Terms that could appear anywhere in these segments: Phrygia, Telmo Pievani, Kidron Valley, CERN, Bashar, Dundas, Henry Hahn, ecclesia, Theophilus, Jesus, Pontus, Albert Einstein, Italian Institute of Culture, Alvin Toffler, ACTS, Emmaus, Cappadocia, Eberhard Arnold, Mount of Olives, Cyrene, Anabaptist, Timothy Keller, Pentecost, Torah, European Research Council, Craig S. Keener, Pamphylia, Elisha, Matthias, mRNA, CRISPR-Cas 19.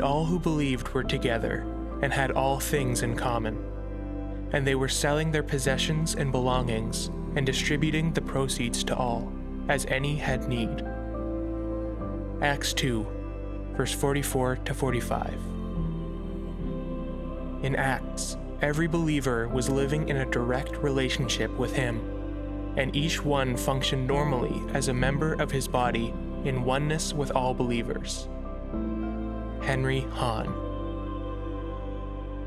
And all who believed were together, and had all things in common. And they were selling their possessions and belongings, and distributing the proceeds to all, as any had need. Acts 2, verse 44 to 45. In Acts, every believer was living in a direct relationship with him, and each one functioned normally as a member of his body in oneness with all believers. Henry Hahn.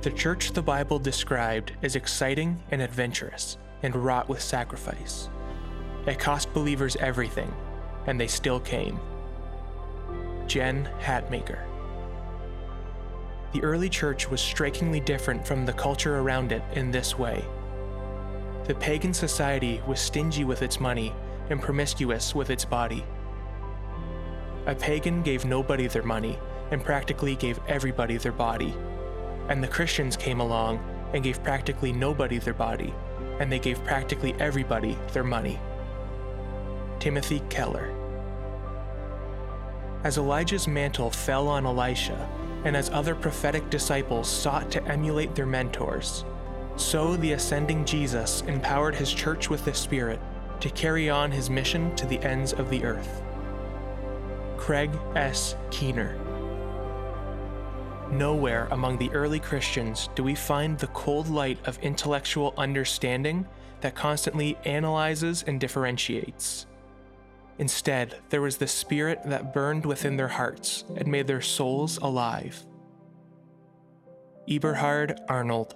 The church the Bible described is exciting and adventurous, and wrought with sacrifice. It cost believers everything, and they still came. Jen Hatmaker. The early church was strikingly different from the culture around it in this way. The pagan society was stingy with its money and promiscuous with its body. A pagan gave nobody their money and practically gave everybody their body. And the Christians came along and gave practically nobody their body, and they gave practically everybody their money. Timothy Keller. As Elijah's mantle fell on Elisha, and as other prophetic disciples sought to emulate their mentors, so the ascending Jesus empowered his church with the Spirit to carry on his mission to the ends of the earth. Craig S. Keener. Nowhere among the early Christians do we find the cold light of intellectual understanding that constantly analyzes and differentiates. Instead, there was the Spirit that burned within their hearts and made their souls alive. Eberhard Arnold.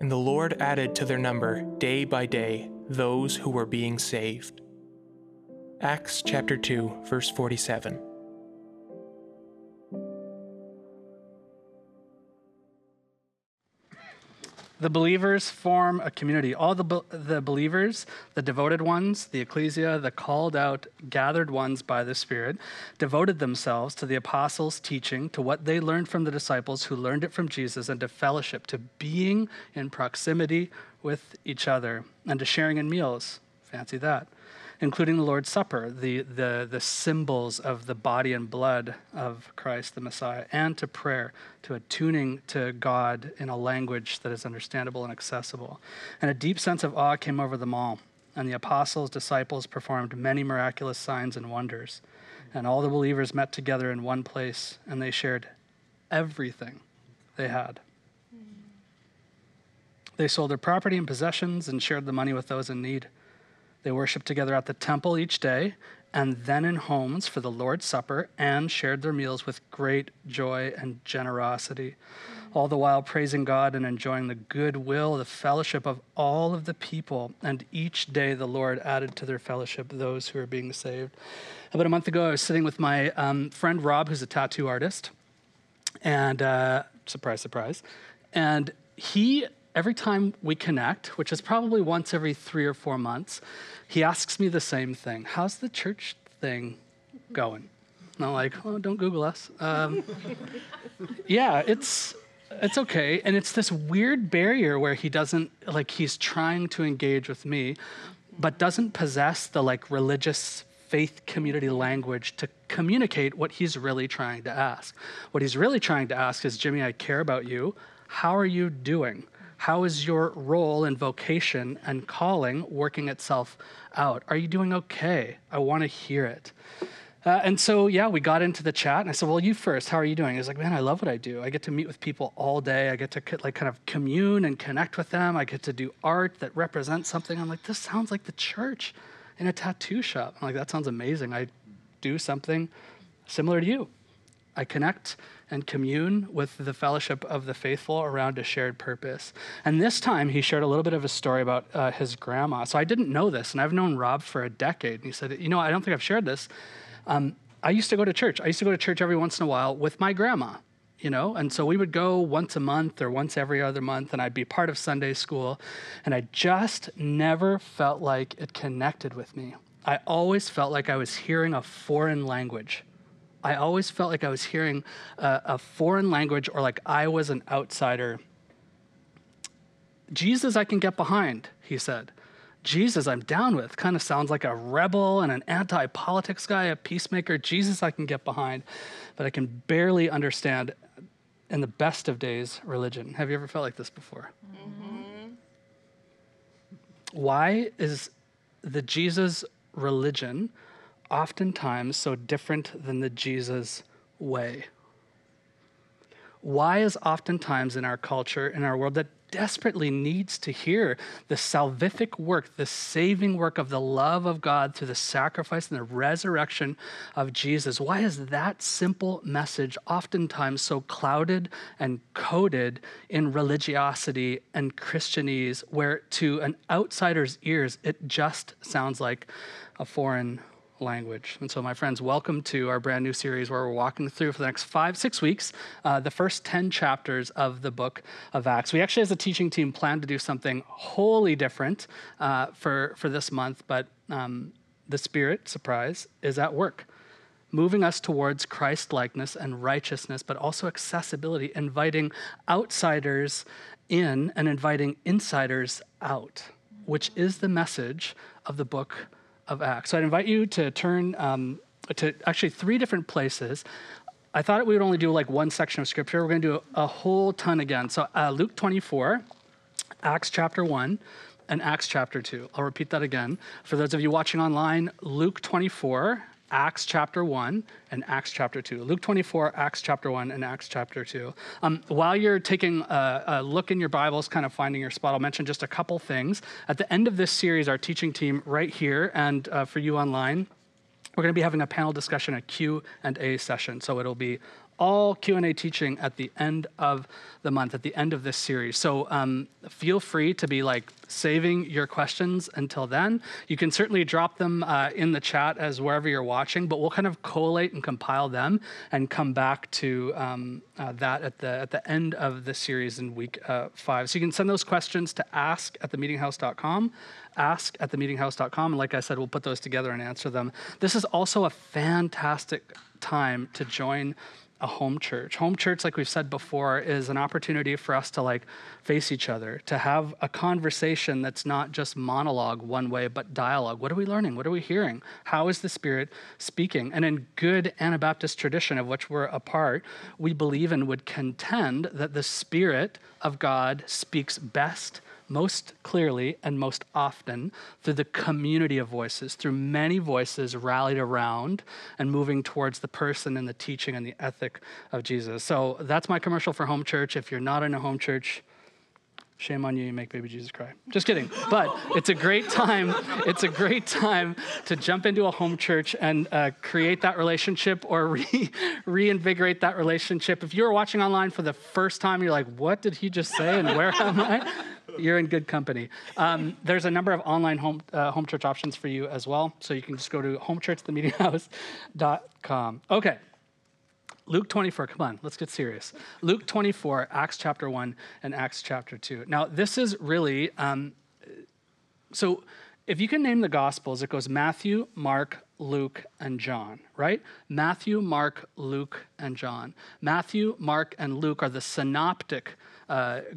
And the Lord added to their number day by day those who were being saved. Acts chapter 2, verse 47. The believers form a community. All the believers, the devoted ones, the ecclesia, the called out, gathered ones by the Spirit, devoted themselves to the apostles' teaching, to what they learned from the disciples who learned it from Jesus, and to fellowship, to being in proximity with each other, and to sharing in meals. Fancy that. Including the Lord's Supper, the symbols of the body and blood of Christ the Messiah, and to prayer, to attuning to God in a language that is understandable and accessible. And a deep sense of awe came over them all, and the apostles, disciples performed many miraculous signs and wonders. And all the believers met together in one place, and they shared everything they had. They sold their property and possessions and shared the money with those in need. They worshiped together at the temple each day, and then in homes for the Lord's Supper, and shared their meals with great joy and generosity, all the while praising God and enjoying the goodwill, the fellowship of all of the people. And each day the Lord added to their fellowship those who are being saved. About a month ago, I was sitting with my friend Rob, who's a tattoo artist, and surprise, surprise, and he... Every time we connect, which is probably once every 3 or 4 months, he asks me the same thing. How's the church thing going? And I'm like, oh, don't Google us. Yeah, it's okay. And it's this weird barrier where he doesn't, like, he's trying to engage with me, but doesn't possess the, like, religious faith community language to communicate what he's really trying to ask. What he's really trying to ask is, Jimmy, I care about you. How are you doing? How is your role and vocation and calling working itself out? Are you doing okay? I want to hear it. And so, yeah, we got into the chat, and I said, well, you first, how are you doing? He's like, man, I love what I do. I get to meet with people all day. I get to kind of commune and connect with them. I get to do art that represents something. I'm like, this sounds like the church in a tattoo shop. I'm like, that sounds amazing. I do something similar to you. I connect and commune with the fellowship of the faithful around a shared purpose. And this time he shared a little bit of a story about his grandma. So I didn't know this, and I've known Rob for a decade. And he said, you know, I don't think I've shared this. I used to go to church. I used to go to church every once in a while with my grandma, you know? And so we would go once a month or once every other month, and I'd be part of Sunday school. And I just never felt like it connected with me. I always felt like I was hearing a foreign language. I always felt like I was hearing a foreign language, or like I was an outsider. Jesus I can get behind, he said. Jesus I'm down with kind of sounds like a rebel and an anti-politics guy, a peacemaker. Jesus I can get behind, but I can barely understand in the best of days religion. Have you ever felt like this before? Mm-hmm. Why is the Jesus religion oftentimes so different than the Jesus way? Why is oftentimes in our culture, in our world that desperately needs to hear the salvific work, the saving work of the love of God through the sacrifice and the resurrection of Jesus, why is that simple message oftentimes so clouded and coded in religiosity and Christianese, where to an outsider's ears, it just sounds like a foreign language? And so my friends, welcome to our brand new series where we're walking through for the next 5-6 weeks, the first 10 chapters of the book of Acts. We actually, as a teaching team, plan to do something wholly different for this month, but the Spirit, surprise, is at work, moving us towards Christ-likeness and righteousness, but also accessibility, inviting outsiders in and inviting insiders out, which is the message of the book of Acts. So I'd invite you to turn to actually 3 different places. I thought we would only do like one section of scripture. We're going to do a whole ton again. So Luke 24, Acts chapter 1, and Acts chapter 2. I'll repeat that again. For those of you watching online, Luke 24, Acts chapter 1, and Acts chapter 2. Luke 24, Acts chapter 1, and Acts chapter 2. While you're taking a look in your Bibles, kind of finding your spot, I'll mention just a couple things. At the end of this series, our teaching team right here, and for you online, we're going to be having a panel discussion, a Q&A session. So it'll be all Q&A teaching at the end of the month, at the end of this series. So feel free to be like saving your questions until then. You can certainly drop them in the chat as wherever you're watching, but we'll kind of collate and compile them and come back to that at the end of the series in week 5. So you can send those questions to ask@themeetinghouse.com. ask@themeetinghouse.com. And like I said, we'll put those together and answer them. This is also a fantastic time to join a home church. Home church, like we've said before, is an opportunity for us to like face each other, to have a conversation that's not just monologue one way, but dialogue. What are we learning? What are we hearing? How is the Spirit speaking? And in good Anabaptist tradition, of which we're a part, we believe and would contend that the Spirit of God speaks best, most clearly, and most often through the community of voices, through many voices rallied around and moving towards the person and the teaching and the ethic of Jesus. So that's my commercial for home church. If you're not in a home church, shame on you, you make baby Jesus cry. Just kidding. But it's a great time to jump into a home church and create that relationship or reinvigorate that relationship. If you're watching online for the first time, you're like, what did he just say and where am I? You're in good company. There's a number of online home church options for you as well. So you can just go to homechurchthemeetinghouse.com. Okay. Luke 24, come on, let's get serious. Luke 24, Acts chapter 1, and Acts chapter 2. Now, this is really, so if you can name the Gospels, it goes Matthew, Mark, Luke, and John, right? Matthew, Mark, Luke, and John. Matthew, Mark, and Luke are the synoptic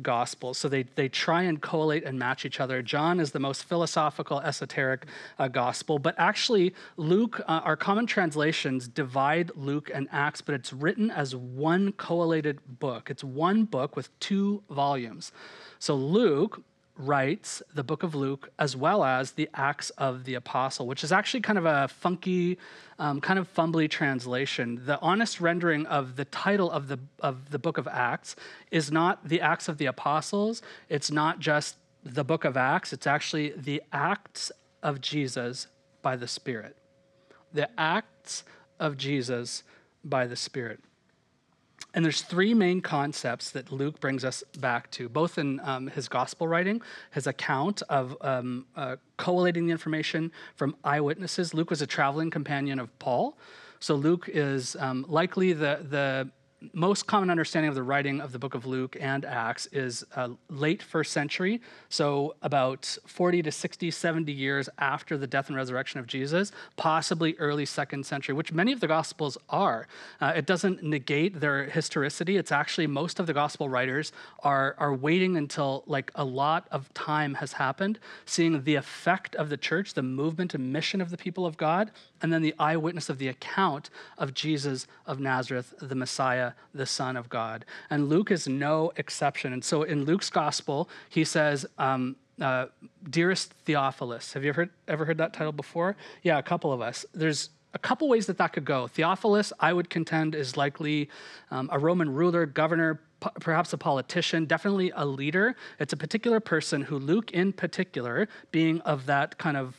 Gospels. So they try and collate and match each other. John is the most philosophical, esoteric gospel, but actually Luke, our common translations divide Luke and Acts, but it's written as one collated book. It's one book with 2 volumes. So Luke writes the book of Luke as well as the Acts of the Apostle, which is actually kind of a funky, kind of fumbly translation. The honest rendering of the title of the book of Acts is not the Acts of the Apostles. It's not just the book of Acts. It's actually the Acts of Jesus by the Spirit. The Acts of Jesus by the Spirit. And there's 3 main concepts that Luke brings us back to, both in his gospel writing, his account of collating the information from eyewitnesses. Luke was a traveling companion of Paul. So Luke is likely the most common understanding of the writing of the book of Luke and Acts is late first century, so about 40 to 60, 70 years after the death and resurrection of Jesus, possibly early second century, which many of the Gospels are. It doesn't negate their historicity. It's actually most of the Gospel writers are waiting until like a lot of time has happened, seeing the effect of the church, the movement and mission of the people of God, and then the eyewitness of the account of Jesus of Nazareth, the Messiah, the Son of God. And Luke is no exception. And so in Luke's gospel, he says, dearest Theophilus. Have you ever heard that title before? Yeah, a couple of us. There's a couple ways that could go. Theophilus, I would contend, is likely a Roman ruler, governor, perhaps a politician, definitely a leader. It's a particular person who Luke in particular, being of that kind of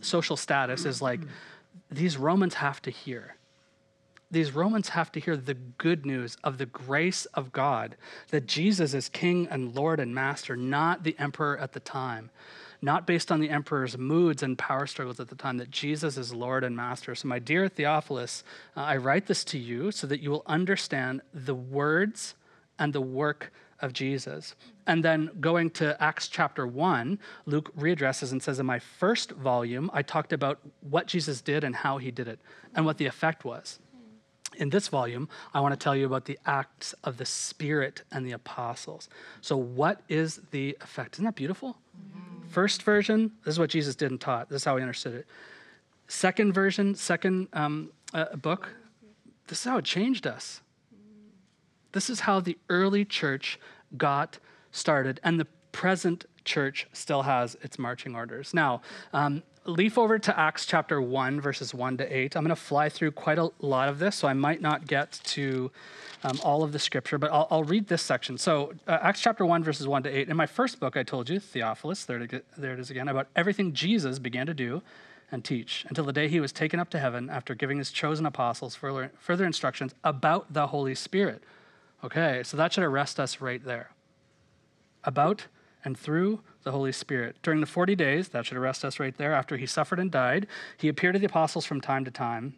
social status, is like, these Romans have to hear. These Romans have to hear the good news of the grace of God, that Jesus is King and Lord and Master, not the emperor at the time, not based on the emperor's moods and power struggles at the time, that Jesus is Lord and Master. So my dear Theophilus, I write this to you so that you will understand the words and the work of Jesus. And then going to Acts chapter 1, Luke readdresses and says, in my first volume, I talked about what Jesus did and how he did it and what the effect was. In this volume, I want to tell you about the acts of the Spirit and the apostles. So what is the effect? Isn't that beautiful? Mm-hmm. First version, this is what Jesus did and taught. This is how he understood it. Second version, second book, this is how it changed us. This is how the early church got started, and the present church still has its marching orders. Now, leaf over to Acts chapter 1, verses 1 to 8. I'm going to fly through quite a lot of this, so I might not get to all of the scripture, but I'll read this section. So Acts chapter 1, verses 1 to 8. In my first book, I told you, Theophilus, there it is again, about everything Jesus began to do and teach until the day he was taken up to heaven after giving his chosen apostles further instructions about the Holy Spirit. Okay, so that should arrest us right there. About and through the Holy Spirit. During the 40 days, that should arrest us right there, after he suffered and died, he appeared to the apostles from time to time,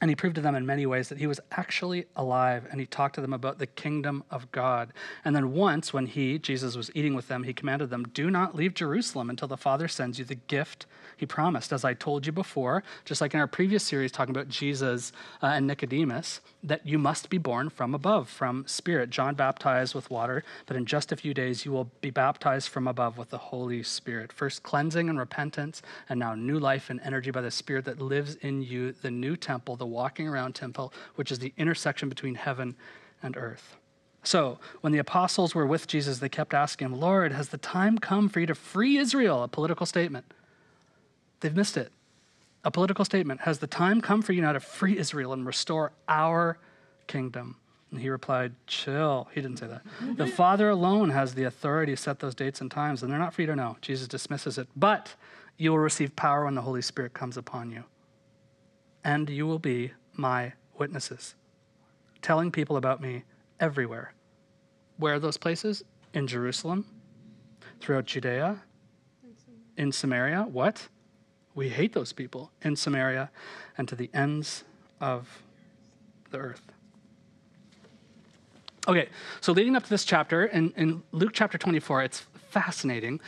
and he proved to them in many ways that he was actually alive, and he talked to them about the kingdom of God. And then once, when he, Jesus, was eating with them, he commanded them, do not leave Jerusalem until the Father sends you the gift he promised. As I told you before, just like in our previous series talking about Jesus and Nicodemus, that you must be born from above, from Spirit. John baptized with water, but in just a few days you will be baptized from above with the Holy Spirit. First cleansing and repentance, and now new life and energy by the Spirit that lives in you, the new temple, the walking around temple, which is the intersection between heaven and earth. So when the apostles were with Jesus, they kept asking him, Lord, has the time come for you to free Israel? A political statement. They've missed it. A political statement. Has the time come for you now to free Israel and restore our kingdom? And he replied, chill. He didn't say that. The Father alone has the authority to set those dates and times, and they're not for you to know. Jesus dismisses it. But you will receive power when the Holy Spirit comes upon you, and you will be my witnesses, telling people about me everywhere. Where are those places? In Jerusalem, throughout Judea, in Samaria. What? We hate those people. In Samaria, and to the ends of the earth. Okay, so leading up to this chapter, in Luke chapter 24, it's fascinating.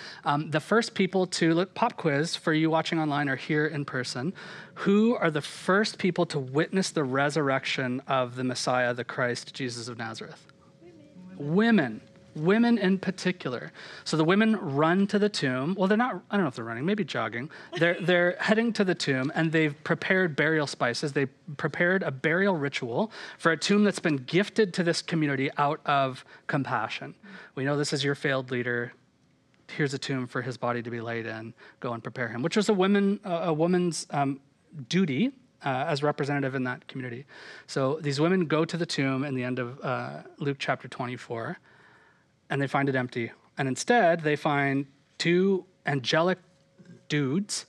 The first people to, look, pop quiz for you watching online or here in person, who are the first people to witness the resurrection of the Messiah, the Christ, Jesus of Nazareth? Women in particular. So the women run to the tomb. Well, they're not, I don't know if they're running, maybe jogging. They're heading to the tomb, and they've prepared burial spices. They prepared a burial ritual for a tomb that's been gifted to this community out of compassion. We know this is your failed leader. Here's a tomb for his body to be laid in. Go and prepare him, which was a woman's duty as representative in that community. So these women go to the tomb in the end of Luke chapter 24, and they find it empty. And instead, they find two angelic dudes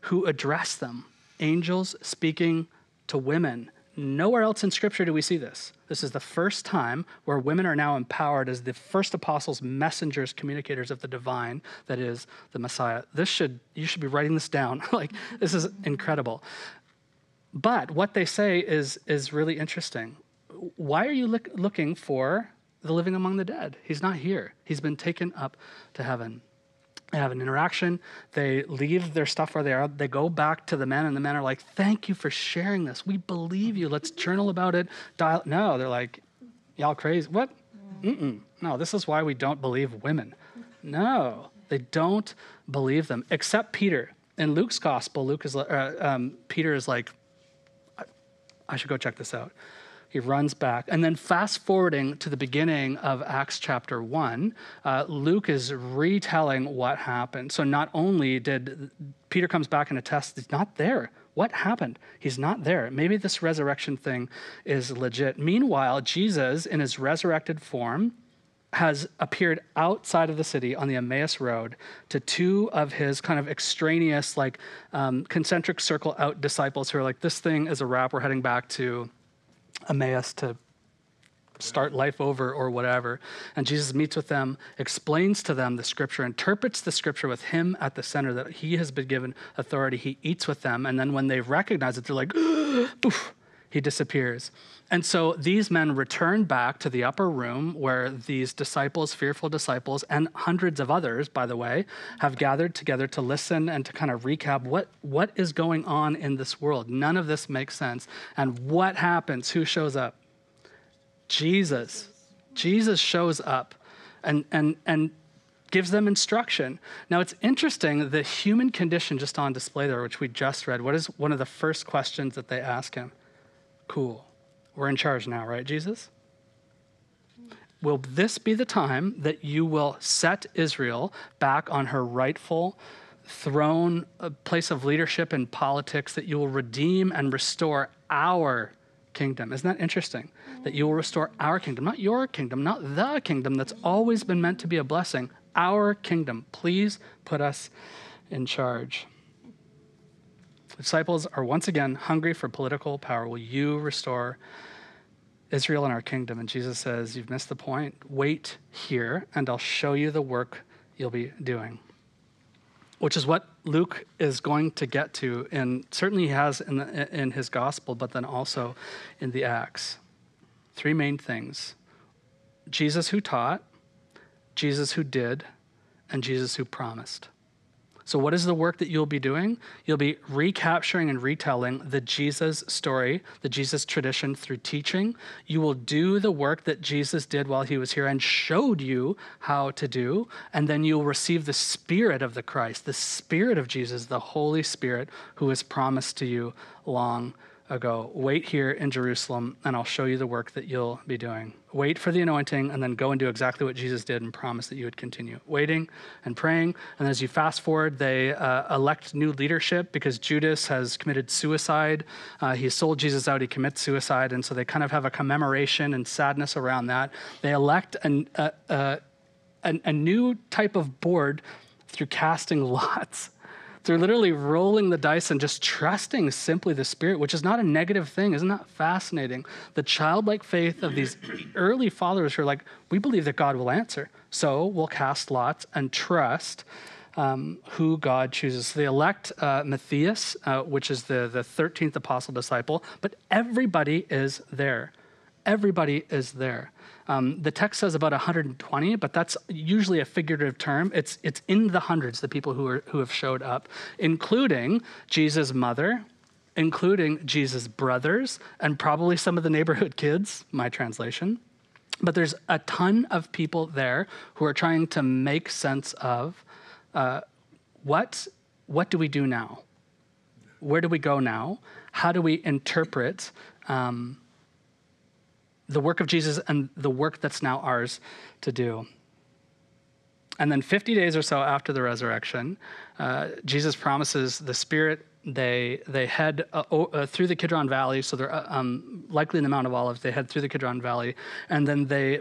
who address them, angels speaking to women. Nowhere else in Scripture do we see this. This is the first time where women are now empowered as the first apostles, messengers, communicators of the divine, that is, the Messiah. You should be writing this down. Like, this is incredible. But what they say is really interesting. why are you looking for the living among the dead? He's not here. He's been taken up to heaven. They have an interaction. They leave their stuff where they are. They go back to the men, and the men are like, thank you for sharing this. We believe you. Let's journal about it. No, they're like, y'all crazy. What? Mm-mm. No, this is why we don't believe women. No, they don't believe them, except Peter. In Luke's gospel, Peter is like, I should go check this out. He runs back. And then fast forwarding to the beginning of Acts chapter 1, Luke is retelling what happened. So not only did Peter comes back and attests, he's not there. What happened? He's not there. Maybe this resurrection thing is legit. Meanwhile, Jesus in his resurrected form has appeared outside of the city on the Emmaus Road to two of his kind of extraneous, like concentric circle out disciples who are like, this thing is a wrap. We're heading back to Emmaus to start life over or whatever. And Jesus meets with them, explains to them the scripture, interprets the scripture with him at the center, that he has been given authority. He eats with them. And then when they recognize it, they're like, oof, he disappears. And so these men return back to the upper room where these disciples, fearful disciples, and hundreds of others, by the way, have gathered together to listen and to kind of recap what is going on in this world. None of this makes sense. And what happens? Who shows up? Jesus. Jesus shows up and gives them instruction. Now, it's interesting, the human condition just on display there, which we just read. What is one of the first questions that they ask him? Cool. We're in charge now, right, Jesus? Will this be the time that you will set Israel back on her rightful throne, a place of leadership in politics, that you will redeem and restore our kingdom? Isn't that interesting? That you will restore our kingdom, not your kingdom, not the kingdom that's always been meant to be a blessing, our kingdom. Please put us in charge. The disciples are once again hungry for political power. Will you restore Israel and our kingdom? And Jesus says, you've missed the point. Wait here, and I'll show you the work you'll be doing, which is what Luke is going to get to, and certainly he has in his gospel, but then also in the Acts. Three main things: Jesus who taught, Jesus who did, and Jesus who promised. So what is the work that you'll be doing? You'll be recapturing and retelling the Jesus story, the Jesus tradition through teaching. You will do the work that Jesus did while he was here and showed you how to do. And then you'll receive the Spirit of the Christ, the Spirit of Jesus, the Holy Spirit, who was promised to you long ago. Wait here in Jerusalem, and I'll show you the work that you'll be doing. Wait for the anointing, and then go and do exactly what Jesus did and promised that you would continue waiting and praying. And as you fast forward, they elect new leadership because Judas has committed suicide. He sold Jesus out. He commits suicide. And so they kind of have a commemoration and sadness around that. They elect a new type of board through casting lots. They're literally rolling the dice and just trusting simply the Spirit, which is not a negative thing. Isn't that fascinating? The childlike faith of these early followers who are like, we believe that God will answer, so we'll cast lots and trust who God chooses. So they elect Matthias, which is the 13th apostle disciple, but everybody is there. Everybody is there. The text says about 120, but that's usually a figurative term. It's in the hundreds, the people who have showed up, including Jesus' mother, including Jesus' brothers, and probably some of the neighborhood kids, my translation. But there's a ton of people there who are trying to make sense of what do we do now? Where do we go now? How do we interpret the work of Jesus and the work that's now ours to do? And then 50 days or so after the resurrection, Jesus promises the Spirit. They head through the Kidron Valley, so they're likely in the Mount of Olives. They head through the Kidron Valley, and then they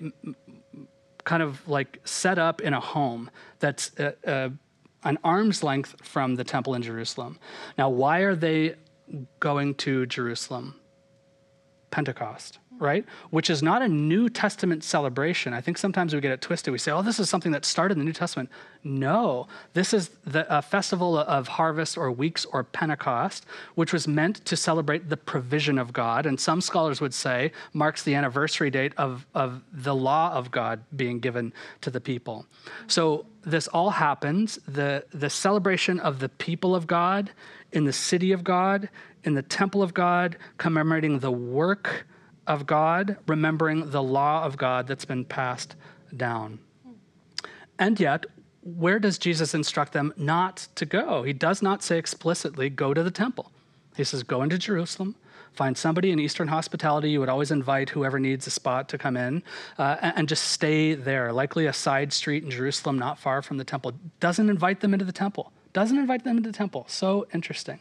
kind of like set up in a home that's an arm's length from the temple in Jerusalem. Now, why are they going to Jerusalem? Pentecost, right? Which is not a New Testament celebration. I think sometimes we get it twisted. We say, oh, this is something that started in the New Testament. No, this is the festival of harvest or weeks or Pentecost, which was meant to celebrate the provision of God. And some scholars would say marks the anniversary date of the law of God being given to the people. So this all happens, the celebration of the people of God in the city of God, in the temple of God, commemorating the work of God, remembering the law of God that's been passed down. And yet, where does Jesus instruct them not to go? He does not say explicitly, go to the temple. He says, go into Jerusalem, find somebody in Eastern hospitality. You would always invite whoever needs a spot to come in and just stay there. Likely a side street in Jerusalem, not far from the temple. Doesn't invite them into the temple. Doesn't invite them into the temple. So interesting.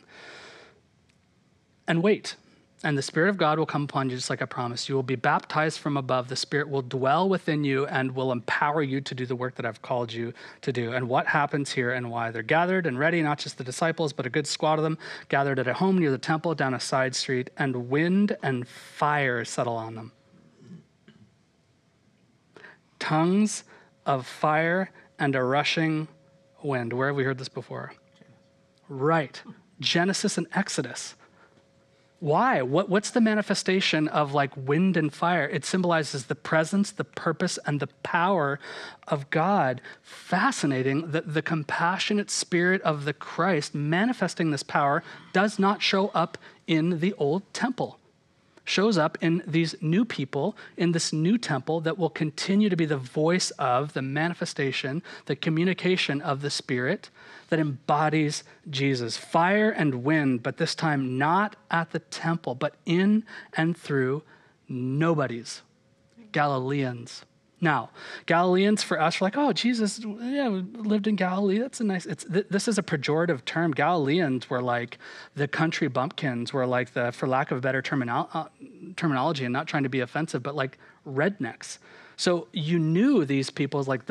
And wait. And the Spirit of God will come upon you just like I promised. You will be baptized from above. The Spirit will dwell within you and will empower you to do the work that I've called you to do. And what happens here and why? They're gathered and ready, not just the disciples, but a good squad of them, gathered at a home near the temple, down a side street, and wind and fire settle on them. Tongues of fire and a rushing wind. Where have we heard this before? Right. Genesis and Exodus. Why? What's the manifestation of like wind and fire? It symbolizes the presence, the purpose, and the power of God. Fascinating that the compassionate Spirit of the Christ manifesting this power does not show up in the old temple. Shows up in these new people, in this new temple that will continue to be the voice of the manifestation, the communication of the Spirit that embodies Jesus. Fire and wind, but this time not at the temple, but in and through nobodies, Galileans. Now, Galileans for us are like, oh, Jesus lived in Galilee. That's a nice, this is a pejorative term. Galileans were like the country bumpkins, were like the, for lack of better terminology, and not trying to be offensive, but like rednecks. So you knew these people, like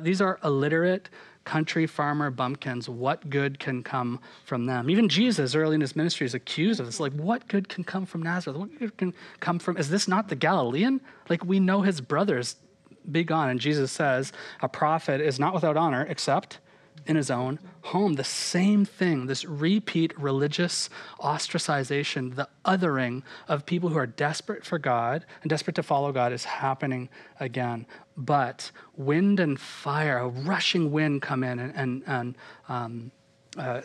these are illiterate country farmer bumpkins. What good can come from them? Even Jesus early in his ministry is accused of this. Like, what good can come from Nazareth? What good can come from, is this not the Galilean? Like, we know his brothers. Be gone. And Jesus says, a prophet is not without honor except in his own home. The same thing, this repeat religious ostracization, the othering of people who are desperate for God and desperate to follow God is happening again. But wind and fire, a rushing wind come in and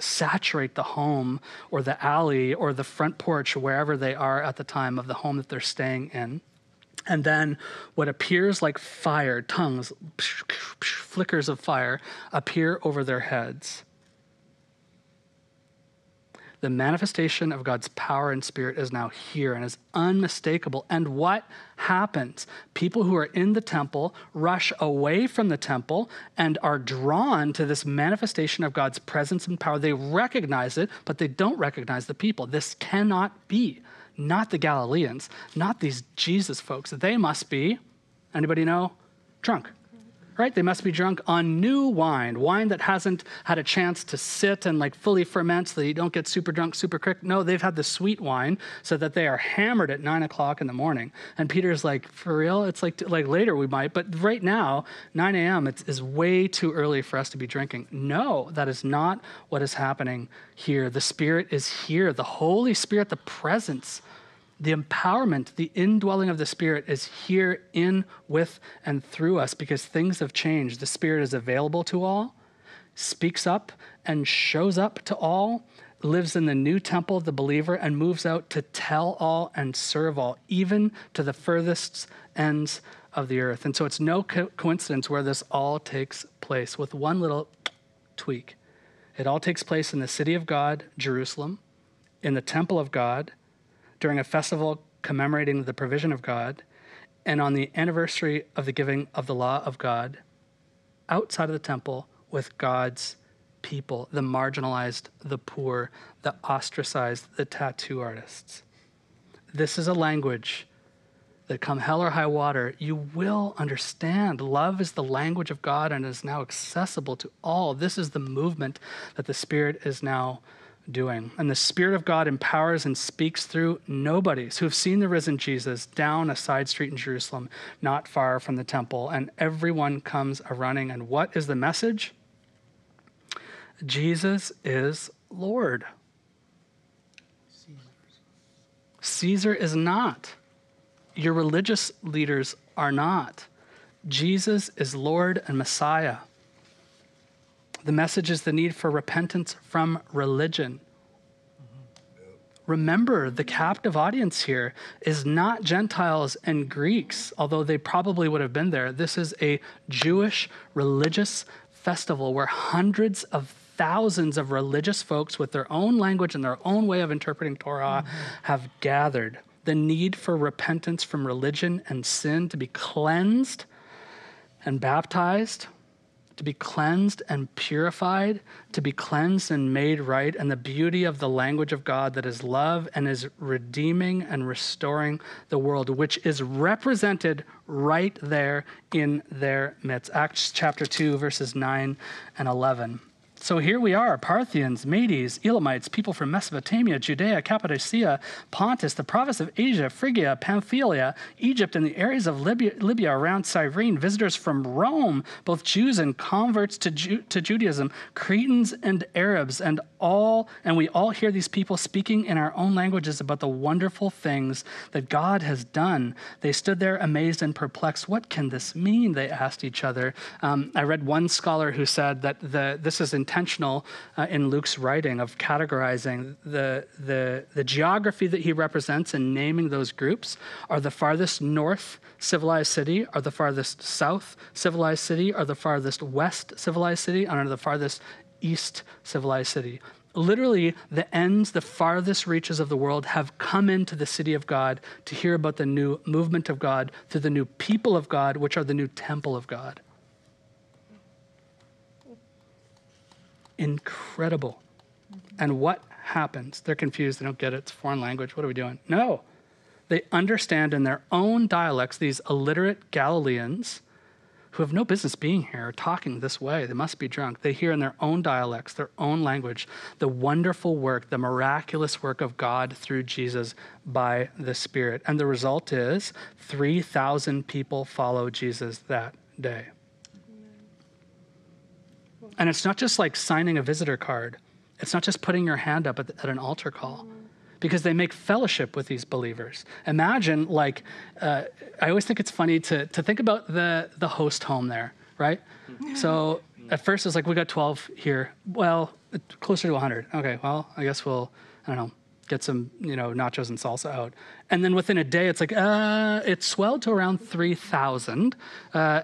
saturate the home or the alley or the front porch, wherever they are at the time of the home that they're staying in. And then what appears like fire, tongues, flickers of fire, appear over their heads. The manifestation of God's power and Spirit is now here and is unmistakable. And what happens? People who are in the temple rush away from the temple and are drawn to this manifestation of God's presence and power. They recognize it, but they don't recognize the people. This cannot be. Not the Galileans, not these Jesus folks. They must be, anybody know, drunk, right? They must be drunk on new wine, wine that hasn't had a chance to sit and like fully ferment so that you don't get super drunk, super quick. No, they've had the sweet wine so that they are hammered at 9 o'clock in the morning. And Peter's like, for real? It's like later we might, but right now, 9 a.m. is way too early for us to be drinking. No, that is not what is happening here. The Spirit is here. The Holy Spirit, the presence, the empowerment, the indwelling of the Spirit is here in, with, and through us because things have changed. The Spirit is available to all, speaks up and shows up to all, lives in the new temple of the believer and moves out to tell all and serve all, even to the furthest ends of the earth. And so it's no coincidence where this all takes place with one little tweak. It all takes place in the city of God, Jerusalem, in the temple of God, during a festival commemorating the provision of God, and on the anniversary of the giving of the law of God, outside of the temple with God's people, the marginalized, the poor, the ostracized, the tattoo artists. This is a language that come hell or high water, you will understand. Love is the language of God and is now accessible to all. This is the movement that the Spirit is now doing. And the Spirit of God empowers and speaks through nobodies who have seen the risen Jesus down a side street in Jerusalem, not far from the temple. And everyone comes a-running. And what is the message? Jesus is Lord. Caesar is not. Your religious leaders are not. Jesus is Lord and Messiah. The message is the need for repentance from religion. Remember, the captive audience here is not Gentiles and Greeks, although they probably would have been there. This is a Jewish religious festival where hundreds of thousands of religious folks with their own language and their own way of interpreting Torah have gathered. The need for repentance from religion and sin to be cleansed and baptized, to be cleansed and purified, to be cleansed and made right, and the beauty of the language of God that is love and is redeeming and restoring the world, which is represented right there in their midst. Acts chapter 2, verses 9 and 11. So here we are, Parthians, Medes, Elamites, people from Mesopotamia, Judea, Cappadocia, Pontus, the province of Asia, Phrygia, Pamphylia, Egypt, and the areas of Libya around Cyrene, visitors from Rome, both Jews and converts to Judaism, Cretans and Arabs, and we all hear these people speaking in our own languages about the wonderful things that God has done. They stood there amazed and perplexed. What can this mean? They asked each other. I read one scholar who said that this is intentional in Luke's writing of categorizing the geography that he represents and naming those groups. Are the farthest north civilized city? Are the farthest south civilized city? Are the farthest west civilized city? And are the farthest east civilized city? Literally, the farthest reaches of the world have come into the city of God to hear about the new movement of God through the new people of God, which are the new temple of God. Incredible. And what happens? They're confused. They don't get it. It's foreign language. What are we doing? No. They understand in their own dialects, these illiterate Galileans who have no business being here or talking this way. They must be drunk. They hear in their own dialects, their own language, the wonderful work, the miraculous work of God through Jesus by the Spirit. And the result is 3,000 people follow Jesus that day. And it's not just like signing a visitor card. It's not just putting your hand up at an altar call, because they make fellowship with these believers. Imagine, like, I always think it's funny to think about the host home there, right? So at first it's like, we got 12 here. Well, closer to 100. Okay, well, I guess we'll, I don't know, get some, nachos and salsa out. And then within a day, it's like, it swelled to around 3,000,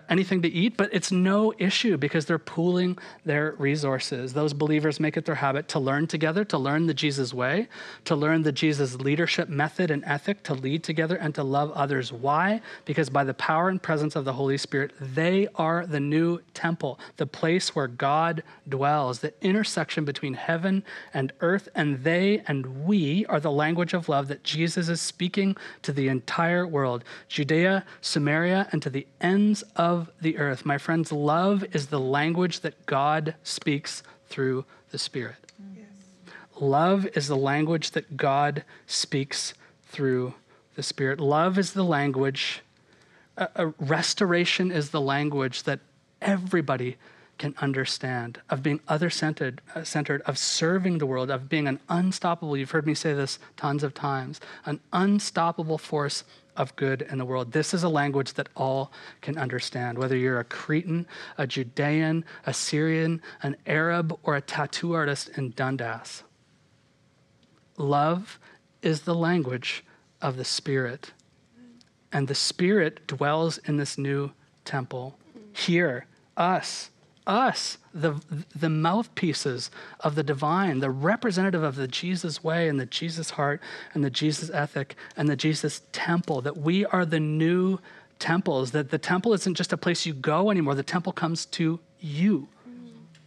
anything to eat, but it's no issue because they're pooling their resources. Those believers make it their habit to learn together, to learn the Jesus way, to learn the Jesus leadership method and ethic, to lead together and to love others. Why? Because by the power and presence of the Holy Spirit, they are the new temple, the place where God dwells, the intersection between heaven and earth, and they and we are the language of love that Jesus is speaking to the entire world, Judea, Samaria, and to the ends of the earth. My friends, love is the language that God speaks through the Spirit. Yes. Love is the language that God speaks through the Spirit. Love is the language, restoration is the language that everybody can understand, of being other-centered, of serving the world, of being an unstoppable, you've heard me say this tons of times, an unstoppable force of good in the world. This is a language that all can understand, whether you're a Cretan, a Judean, a Syrian, an Arab, or a tattoo artist in Dundas. Love is the language of the Spirit, and the Spirit dwells in this new temple. Here, us, the mouthpieces of the divine, the representative of the Jesus way and the Jesus heart and the Jesus ethic and the Jesus temple, that we are the new temples, that the temple isn't just a place you go anymore. The temple comes to you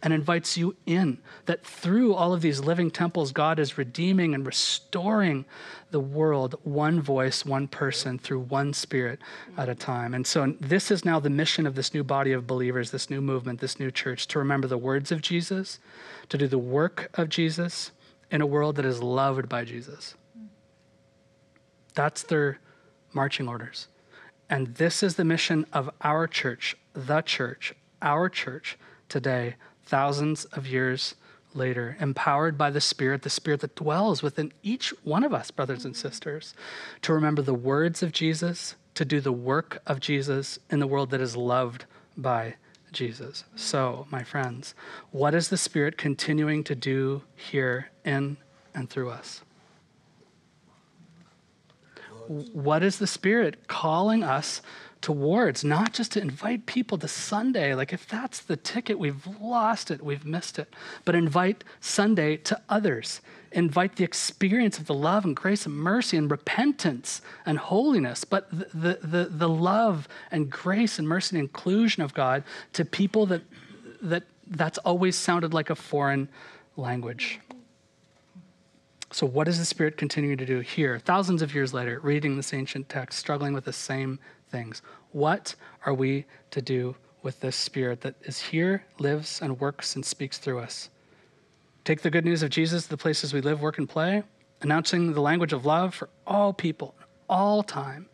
and invites you in, that through all of these living temples, God is redeeming and restoring the world, one voice, one person, through one Spirit at a time. And so this is now the mission of this new body of believers, this new movement, this new church, to remember the words of Jesus, to do the work of Jesus, in a world that is loved by Jesus. That's their marching orders. And this is the mission of our church, the church, our church today, thousands of years later, empowered by the Spirit that dwells within each one of us, brothers and sisters, to remember the words of Jesus, to do the work of Jesus in the world that is loved by Jesus. So, my friends, what is the Spirit continuing to do here in and through us? What is the Spirit calling us towards? Not just to invite people to Sunday, like if that's the ticket, we've lost it, we've missed it, but invite Sunday to others. Invite the experience of the love and grace and mercy and repentance and holiness, but the love and grace and mercy and inclusion of God to people that's always sounded like a foreign language. So what is the Spirit continuing to do here, thousands of years later, reading this ancient text, struggling with the same things? What are we to do with this Spirit that is here, lives, and works and speaks through us? Take the good news of Jesus to the places we live, work, and play, announcing the language of love for all people, all time,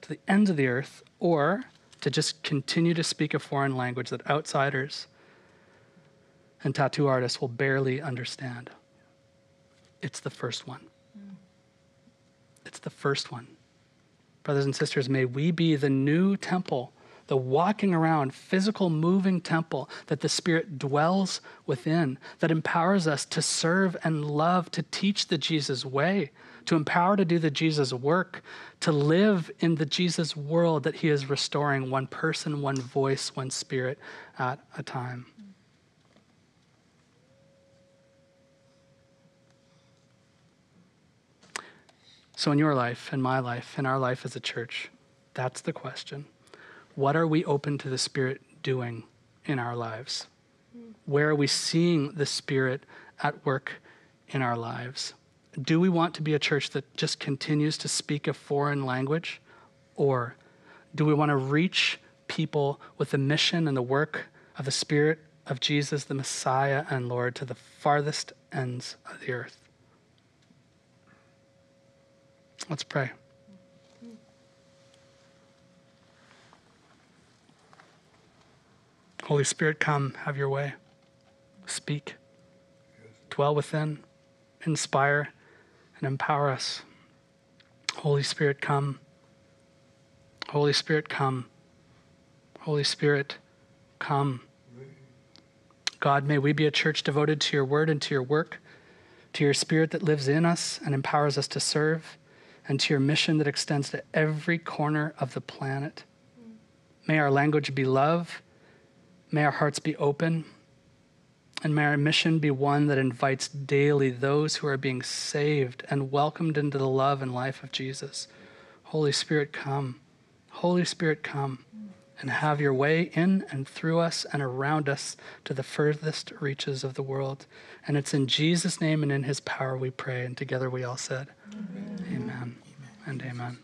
to the ends of the earth, or to just continue to speak a foreign language that outsiders and tattoo artists will barely understand. It's the first one. It's the first one. Brothers and sisters, may we be the new temple, the walking around, physical, moving temple that the Spirit dwells within, that empowers us to serve and love, to teach the Jesus way, to empower to do the Jesus work, to live in the Jesus world that He is restoring, one person, one voice, one Spirit at a time. So in your life, in my life, in our life as a church, that's the question. What are we open to the Spirit doing in our lives? Where are we seeing the Spirit at work in our lives? Do we want to be a church that just continues to speak a foreign language? Or do we want to reach people with the mission and the work of the Spirit of Jesus, the Messiah and Lord, to the farthest ends of the earth? Let's pray. Holy Spirit, come, have your way. Speak, dwell within, inspire, and empower us. Holy Spirit, come. Holy Spirit, come. Holy Spirit, come. God, may we be a church devoted to your word and to your work, to your Spirit that lives in us and empowers us to serve, and to your mission that extends to every corner of the planet. May our language be love, may our hearts be open, and may our mission be one that invites daily those who are being saved and welcomed into the love and life of Jesus. Holy Spirit, come, and have your way in and through us and around us to the furthest reaches of the world. And it's in Jesus' name and in His power we pray, and together we all said, Amen. Amen. And amen.